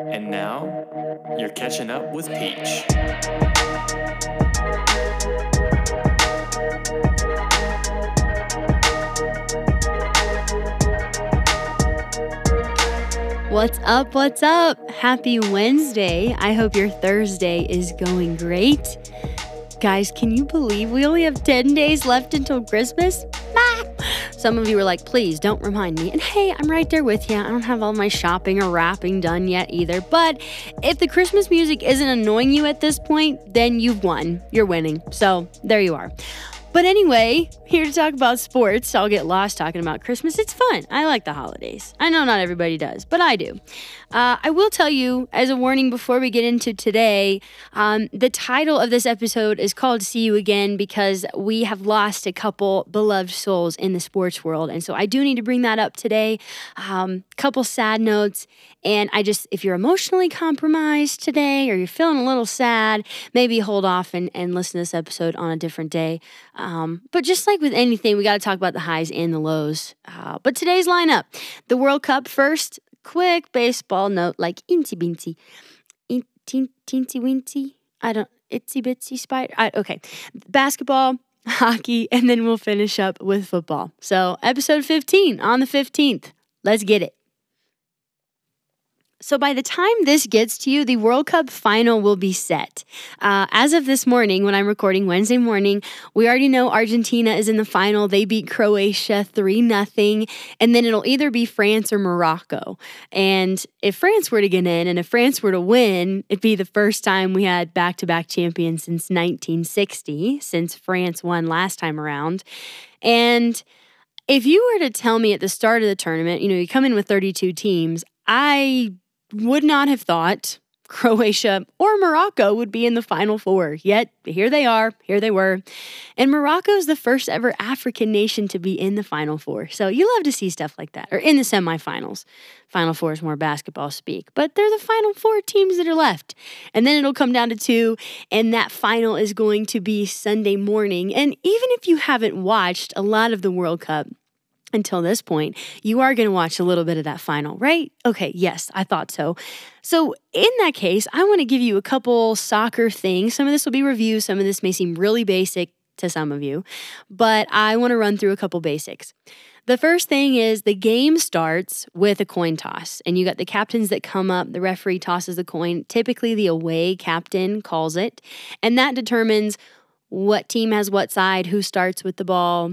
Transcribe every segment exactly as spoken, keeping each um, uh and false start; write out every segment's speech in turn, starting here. And now, you're catching up with Peach. What's up, what's up? Happy Wednesday. I hope your Thursday is going great. Guys, can you believe we only have ten days left until Christmas? Some of you were like, please don't remind me. And hey, I'm right there with you. I don't have all my shopping or wrapping done yet either. But if the Christmas music isn't annoying you at this point, then you've won. You're winning. So there you are. But anyway, here to talk about sports. I'll get lost talking about Christmas. It's fun. I like the holidays. I know not everybody does, but I do. Uh, I will tell you, as a warning before we get into today, um, the title of this episode is called See You Again because we have lost a couple beloved souls in the sports world. And so I do need to bring that up today. Um, couple sad notes. And I just, if you're emotionally compromised today or you're feeling a little sad, maybe hold off and, and listen to this episode on a different day. Um, but just like with anything, we got to talk about the highs and the lows. Uh, but today's lineup, the World Cup first. Quick baseball note, like inty binty, in, tin, tinty winty. I don't, itsy bitsy spider. I, okay, basketball, hockey, and then we'll finish up with football. So episode fifteen on the fifteenth. Let's get it. So by the time this gets to you, the World Cup final will be set. Uh, as of this morning, when I'm recording Wednesday morning, we already know Argentina is in the final. They beat Croatia three nothing, and then it'll either be France or Morocco. And if France were to get in, and if France were to win, it'd be the first time we had back-to-back champions since nineteen sixty, since France won last time around. And if you were to tell me at the start of the tournament, you know, you come in with thirty-two teams, I would not have thought Croatia or Morocco would be in the final four, yet here they are, here they were. And Morocco is the first ever African nation to be in the final four. So you love to see stuff like that, or in the semifinals. Final four is more basketball speak, but they're the final four teams that are left. And then it'll come down to two, and that final is going to be Sunday morning. And even if you haven't watched a lot of the World Cup until this point, you are going to watch a little bit of that final, right? Okay, yes, I thought so. So in that case, I want to give you a couple soccer things. Some of this will be review. Some of this may seem really basic to some of you, but I want to run through a couple basics. The first thing is the game starts with a coin toss, and you got the captains that come up, the referee tosses the coin, typically the away captain calls it, and that determines what team has what side, who starts with the ball.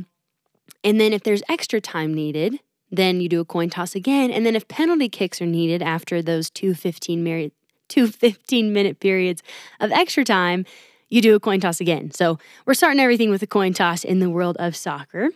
And then if there's extra time needed, then you do a coin toss again. And then if penalty kicks are needed after those two fifteen-minute periods of extra time, you do a coin toss again. So we're starting everything with a coin toss in the world of soccer.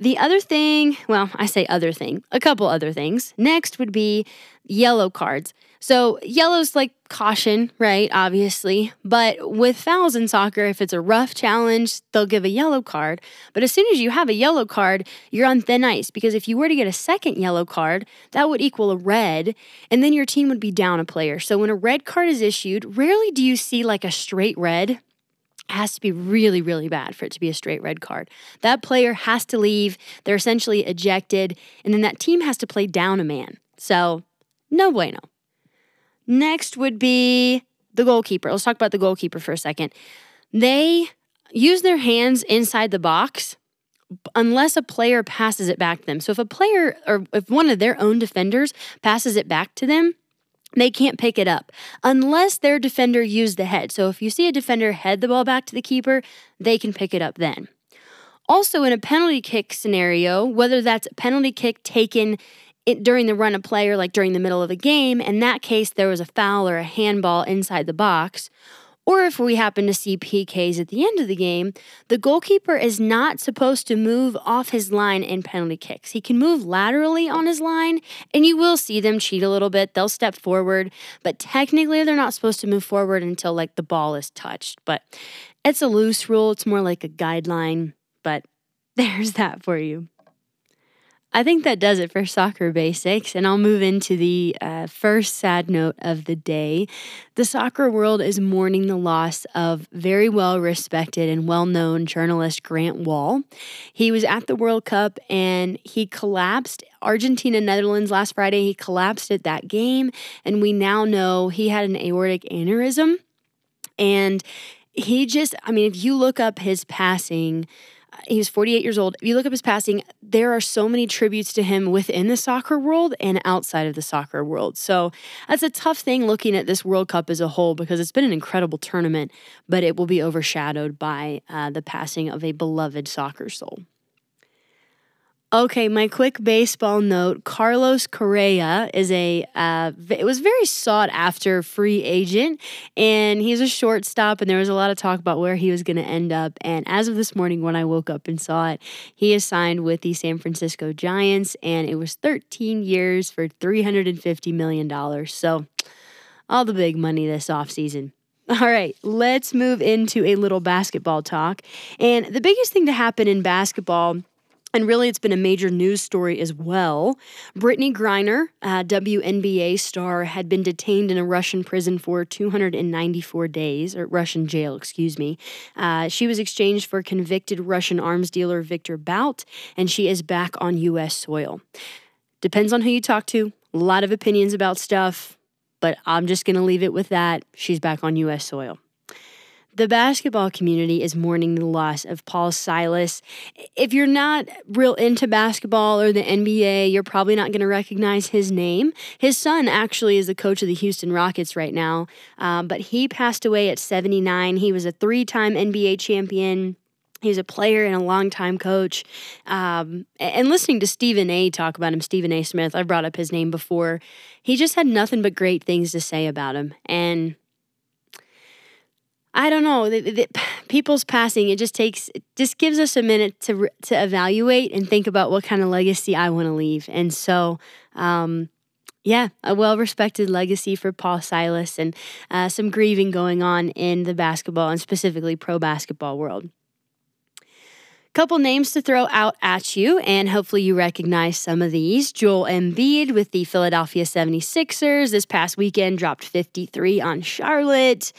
The other thing, well, I say other thing, a couple other things. Next would be yellow cards. So yellow's like caution, right, obviously. But with fouls in soccer, if it's a rough challenge, they'll give a yellow card. But as soon as you have a yellow card, you're on thin ice. Because if you were to get a second yellow card, that would equal a red. And then your team would be down a player. So when a red card is issued, rarely do you see like a straight red. It has to be really, really bad for it to be a straight red card. That player has to leave. They're essentially ejected. And then that team has to play down a man. So, no bueno. Next would be the goalkeeper. Let's talk about the goalkeeper for a second. They use their hands inside the box unless a player passes it back to them. So if a player or if one of their own defenders passes it back to them, they can't pick it up unless their defender used the head. So if you see a defender head the ball back to the keeper, they can pick it up then. Also, in a penalty kick scenario, whether that's a penalty kick taken it, during the run of play or like during the middle of a game, in that case, there was a foul or a handball inside the box. Or if we happen to see P Ks at the end of the game, the goalkeeper is not supposed to move off his line in penalty kicks. He can move laterally on his line, and you will see them cheat a little bit. They'll step forward, but technically they're not supposed to move forward until like the ball is touched. But it's a loose rule. It's more like a guideline, but there's that for you. I think that does it for soccer basics, and I'll move into the uh, first sad note of the day. The soccer world is mourning the loss of very well-respected and well-known journalist Grant Wahl. He was at the World Cup, and he collapsed. Argentina, Netherlands last Friday, he collapsed at that game, and we now know he had an aortic aneurysm. And he just, I mean, if you look up his passing, he was forty-eight years old. If you look up his passing, there are so many tributes to him within the soccer world and outside of the soccer world. So that's a tough thing looking at this World Cup as a whole, because it's been an incredible tournament, but it will be overshadowed by uh, the passing of a beloved soccer soul. Okay, my quick baseball note, Carlos Correa is a, uh, it was very sought after free agent, and he's a shortstop, and there was a lot of talk about where he was going to end up, and as of this morning when I woke up and saw it, he is signed with the San Francisco Giants, and it was thirteen years for three hundred fifty million dollars, so all the big money this offseason. All right, let's move into a little basketball talk, and the biggest thing to happen in basketball, and really, it's been a major news story as well. Brittany Griner, uh, W N B A star, had been detained in a Russian prison for two hundred ninety-four days, or Russian jail, excuse me. Uh, she was exchanged for convicted Russian arms dealer Victor Bout, and she is back on U S soil. Depends on who you talk to. A lot of opinions about stuff, but I'm just going to leave it with that. She's back on U S soil. The basketball community is mourning the loss of Paul Silas. If you're not real into basketball or the N B A, you're probably not going to recognize his name. His son actually is the coach of the Houston Rockets right now, um, but he passed away at seventy-nine. He was a three-time N B A champion. He was a player and a longtime coach. Um, and listening to Stephen A. talk about him, Stephen A. Smith, I brought up his name before. He just had nothing but great things to say about him, and I don't know, the, the, people's passing, it just takes, it just gives us a minute to to evaluate and think about what kind of legacy I want to leave. And so, um, yeah, a well-respected legacy for Paul Silas, and uh, some grieving going on in the basketball and specifically pro basketball world. Couple names to throw out at you, and hopefully you recognize some of these. Joel Embiid with the Philadelphia seventy-sixers this past weekend dropped fifty-three on Charlotte.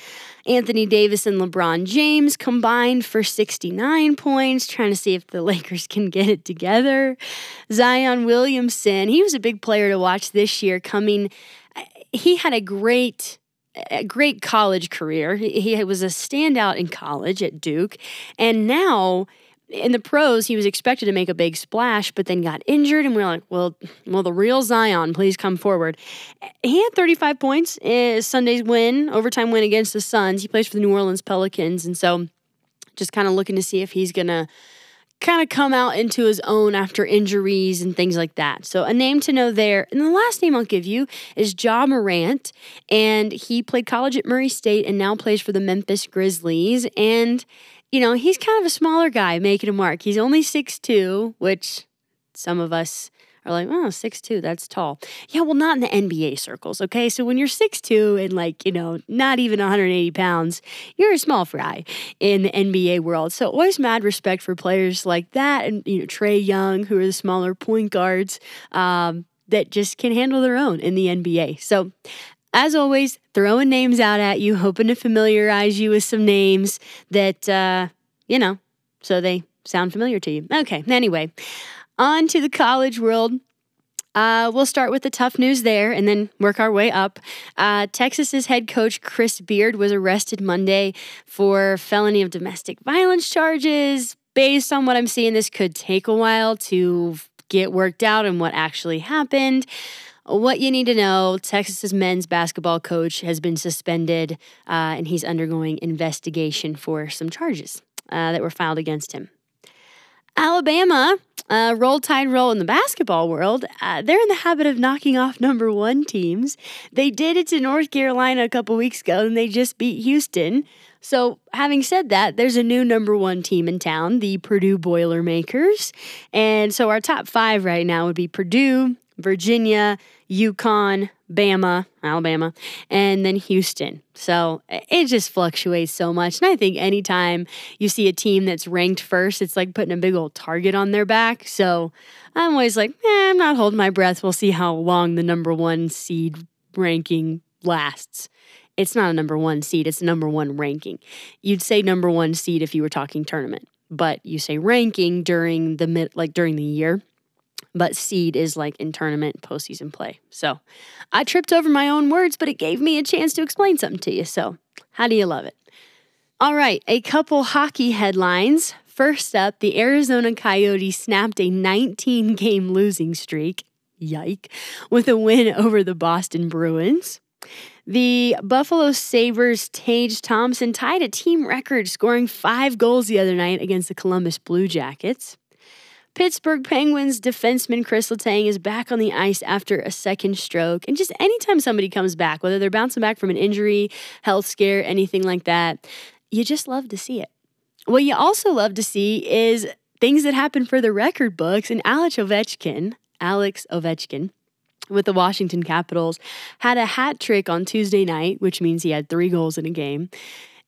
Anthony Davis and LeBron James combined for sixty-nine points, trying to see if the Lakers can get it together. Zion Williamson, he was a big player to watch this year coming. He had a great a great college career. He was a standout in college at Duke, and now in the pros, he was expected to make a big splash, but then got injured, and we were like, well, well, the real Zion, please come forward. He had thirty-five points in Sunday's win, overtime win against the Suns. He plays for the New Orleans Pelicans, and so just kind of looking to see if he's going to kind of come out into his own after injuries and things like that. So a name to know there. And the last name I'll give you is Ja Morant, and he played college at Murray State and now plays for the Memphis Grizzlies, and you know, he's kind of a smaller guy making a mark. He's only six two, which some of us are like, oh, six two, that's tall. Yeah, well, not in the N B A circles, okay? So when you're six two and, like, you know, not even one hundred eighty pounds, you're a small fry in the N B A world. So always mad respect for players like that, and, you know, Trey Young, who are the smaller point guards um, that just can handle their own in the N B A. So as always, throwing names out at you, hoping to familiarize you with some names that, uh, you know, so they sound familiar to you. Okay, anyway, on to the college world. Uh, we'll start with the tough news there and then work our way up. Uh, Texas's head coach Chris Beard was arrested Monday for felony of domestic violence charges. Based on what I'm seeing, this could take a while to get worked out and what actually happened. What you need to know, Texas's men's basketball coach has been suspended, uh, and he's undergoing investigation for some charges uh, that were filed against him. Alabama, uh, roll tide roll in the basketball world. Uh, they're in the habit of knocking off number one teams. They did it to North Carolina a couple weeks ago, and they just beat Houston. So having said that, there's a new number one team in town, the Purdue Boilermakers. And so our top five right now would be Purdue, Virginia, UConn, Bama, Alabama, and then Houston. So it just fluctuates so much. And I think anytime you see a team that's ranked first, it's like putting a big old target on their back. So I'm always like, eh, I'm not holding my breath. We'll see how long the number one seed ranking lasts. It's not a number one seed. It's a number one ranking. You'd say number one seed if you were talking tournament, but you say ranking during the mid, like during the year. But seed is like in tournament postseason play. So I tripped over my own words, but it gave me a chance to explain something to you. So how do you love it? All right, a couple hockey headlines. First up, the Arizona Coyotes snapped a nineteen-game losing streak, yike, with a win over the Boston Bruins. The Buffalo Sabres' Tage Thompson tied a team record, scoring five goals the other night against the Columbus Blue Jackets. Pittsburgh Penguins defenseman Chris Letang is back on the ice after a second stroke. And just anytime somebody comes back, whether they're bouncing back from an injury, health scare, anything like that, you just love to see it. What you also love to see is things that happen for the record books. And Alex Ovechkin, Alex Ovechkin with the Washington Capitals, had a hat trick on Tuesday night, which means he had three goals in a game.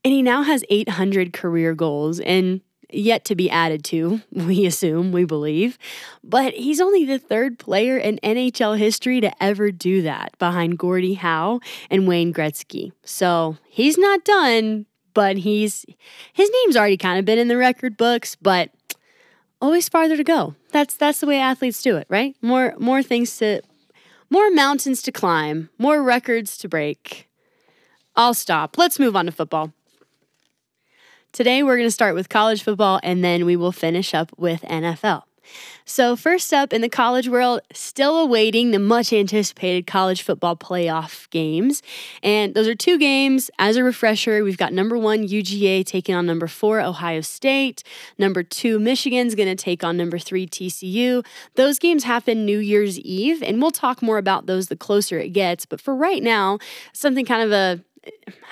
And he now has eight hundred career goals. And yet to be added to, we assume, we believe. But he's only the third player in N H L history to ever do that, behind Gordie Howe and Wayne Gretzky. So he's not done, but he's his name's already kind of been in the record books, but always farther to go. That's that's the way athletes do it, right? More more things to, more mountains to climb, more records to break. I'll stop. Let's move on to football. Today, we're going to start with college football, and then we will finish up with N F L. So first up in the college world, still awaiting the much-anticipated college football playoff games. And those are two games. As a refresher, we've got number one, U G A, taking on number four, Ohio State. Number two, Michigan's going to take on number three, T C U. Those games happen New Year's Eve, and we'll talk more about those the closer it gets. But for right now, something kind of a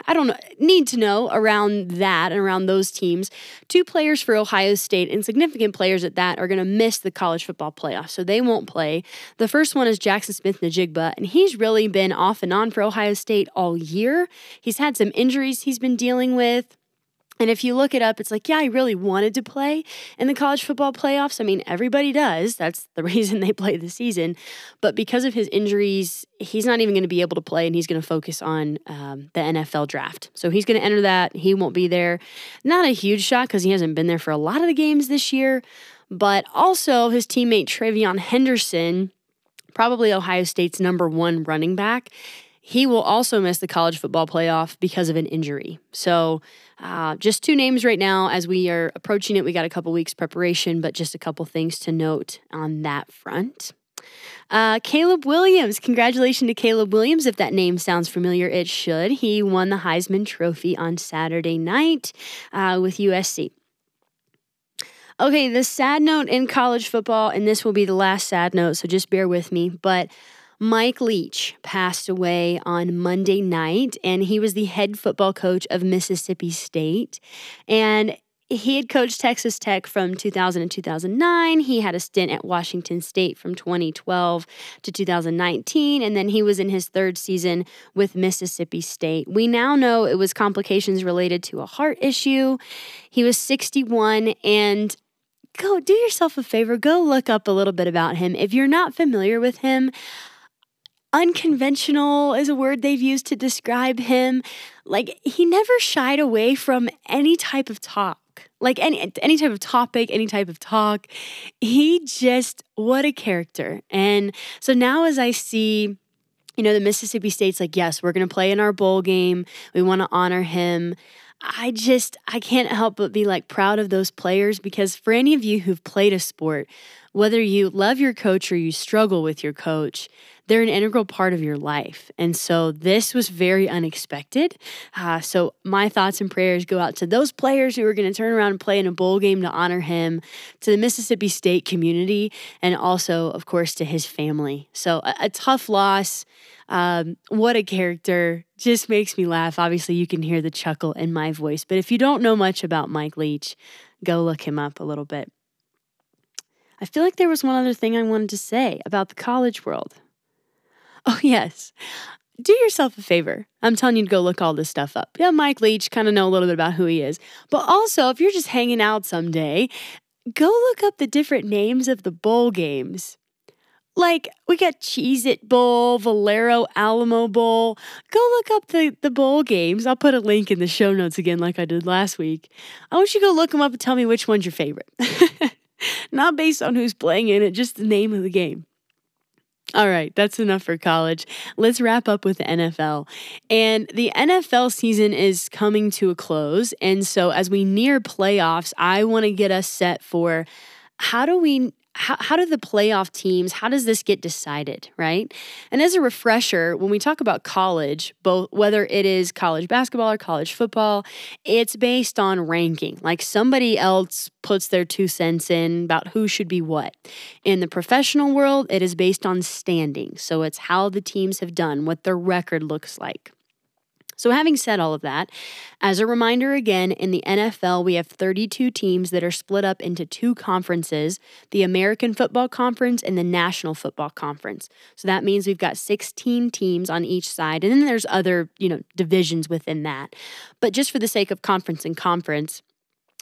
I don't know, need to know around that and around those teams. Two players for Ohio State and significant players at that are going to miss the college football playoff, so they won't play. The first one is Jackson Smith-Njigba, and he's really been off and on for Ohio State all year. He's had some injuries he's been dealing with. And if you look it up, it's like, yeah, I really wanted to play in the college football playoffs. I mean, everybody does. That's the reason they play the season. But because of his injuries, he's not even going to be able to play, and he's going to focus on um, the N F L draft. So he's going to enter that. He won't be there. Not a huge shock because he hasn't been there for a lot of the games this year. But also his teammate Trevion Henderson, probably Ohio State's number one running back, he will also miss the college football playoff because of an injury. So uh, just two names right now as we are approaching it. We got a couple weeks preparation, but just a couple things to note on that front. Uh, Caleb Williams. Congratulations to Caleb Williams. If that name sounds familiar, it should. He won the Heisman Trophy on Saturday night uh, with U S C. Okay, the sad note in college football, and this will be the last sad note, so just bear with me, but Mike Leach passed away on Monday night, and he was the head football coach of Mississippi State. And he had coached Texas Tech from two thousand and two thousand nine. He had a stint at Washington State from twenty twelve to two thousand nineteen, and then he was in his third season with Mississippi State. We now know it was complications related to a heart issue. He was sixty-one, and go do yourself a favor. Go look up a little bit about him. If you're not familiar with him, unconventional is a word they've used to describe him. Like, he never shied away from any type of talk, like any any type of topic, any type of talk. He just, what a character. And so now as I see, you know, the Mississippi State's like, yes, we're going to play in our bowl game. We want to honor him. I just, I can't help but be like proud of those players, because for any of you who've played a sport, whether you love your coach or you struggle with your coach, they're an integral part of your life. And so this was very unexpected. Uh, so my thoughts and prayers go out to those players who are going to turn around and play in a bowl game to honor him, to the Mississippi State community, and also, of course, to his family. So a, a tough loss. Um, what a character. Just makes me laugh. Obviously, you can hear the chuckle in my voice. But if you don't know much about Mike Leach, go look him up a little bit. I feel like there was one other thing I wanted to say about the college world. Oh, yes. Do yourself a favor. I'm telling you to go look all this stuff up. Yeah, Mike Leach, kind of know a little bit about who he is. But also, if you're just hanging out someday, go look up the different names of the bowl games. Like, we got Cheez-It Bowl, Valero Alamo Bowl. Go look up the, the bowl games. I'll put a link in the show notes again like I did last week. I want you to go look them up and tell me which one's your favorite. Not based on who's playing in it, just the name of the game. All right, that's enough for college. Let's wrap up with the N F L. And the N F L season is coming to a close. And so as we near playoffs, I want to get us set for how do we... How, how do the playoff teams, how does this get decided, right? And as a refresher, when we talk about college, both whether it is college basketball or college football, it's based on ranking. Like somebody else puts their two cents in about who should be what. In the professional world, it is based on standing. So it's how the teams have done, what their record looks like. So having said all of that, as a reminder again, in the N F L, we have thirty-two teams that are split up into two conferences, the American Football Conference and the National Football Conference. So that means we've got sixteen teams on each side, and then there's other, you know, divisions within that. But just for the sake of conference and conference,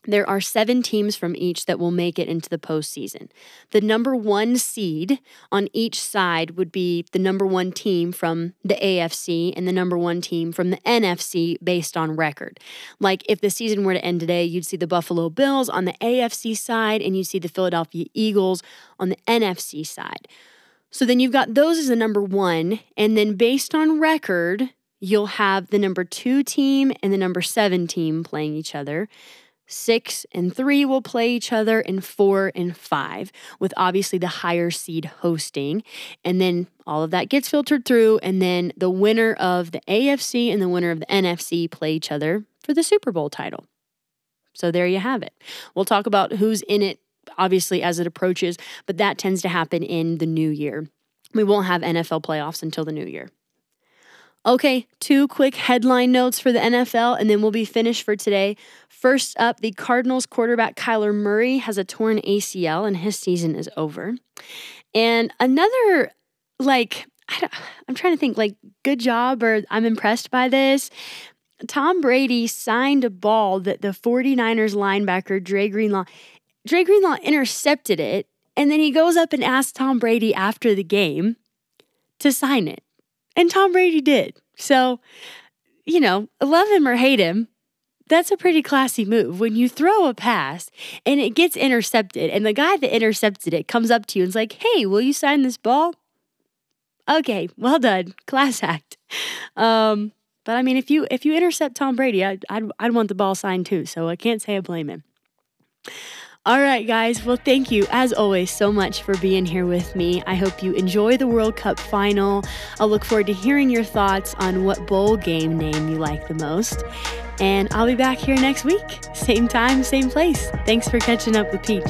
there are seven teams from each that will make it into the postseason. The number one seed on each side would be the number one team from the A F C and the number one team from the N F C based on record. Like if the season were to end today, you'd see the Buffalo Bills on the A F C side and you'd see the Philadelphia Eagles on the N F C side. So then you've got those as the number one, and then based on record, you'll have the number two team and the number seven team playing each other. Six and three will play each other, and four and five, with obviously the higher seed hosting. And then all of that gets filtered through, and then the winner of the A F C and the winner of the N F C play each other for the Super Bowl title. So there you have it. We'll talk about who's in it, obviously, as it approaches, but that tends to happen in the new year. We won't have N F L playoffs until the new year. Okay, two quick headline notes for the N F L, and then we'll be finished for today. First up, the Cardinals quarterback Kyler Murray has a torn A C L, and his season is over. And another, like, I don't, I'm trying to think, like, good job, or I'm impressed by this. Tom Brady signed a ball that the 49ers linebacker Dre Greenlaw, Dre Greenlaw intercepted it, and then he goes up and asks Tom Brady after the game to sign it. And Tom Brady did. So, you know, love him or hate him, that's a pretty classy move. When you throw a pass and it gets intercepted and the guy that intercepted it comes up to you and's like, hey, will you sign this ball? Okay, well done. Class act. Um, but I mean, if you if you intercept Tom Brady, I'd, I'd, I'd want the ball signed too. So I can't say I blame him. All right, guys. Well, thank you, as always, so much for being here with me. I hope you enjoy the World Cup final. I'll look forward to hearing your thoughts on what bowl game name you like the most. And I'll be back here next week. Same time, same place. Thanks for catching up with Peach.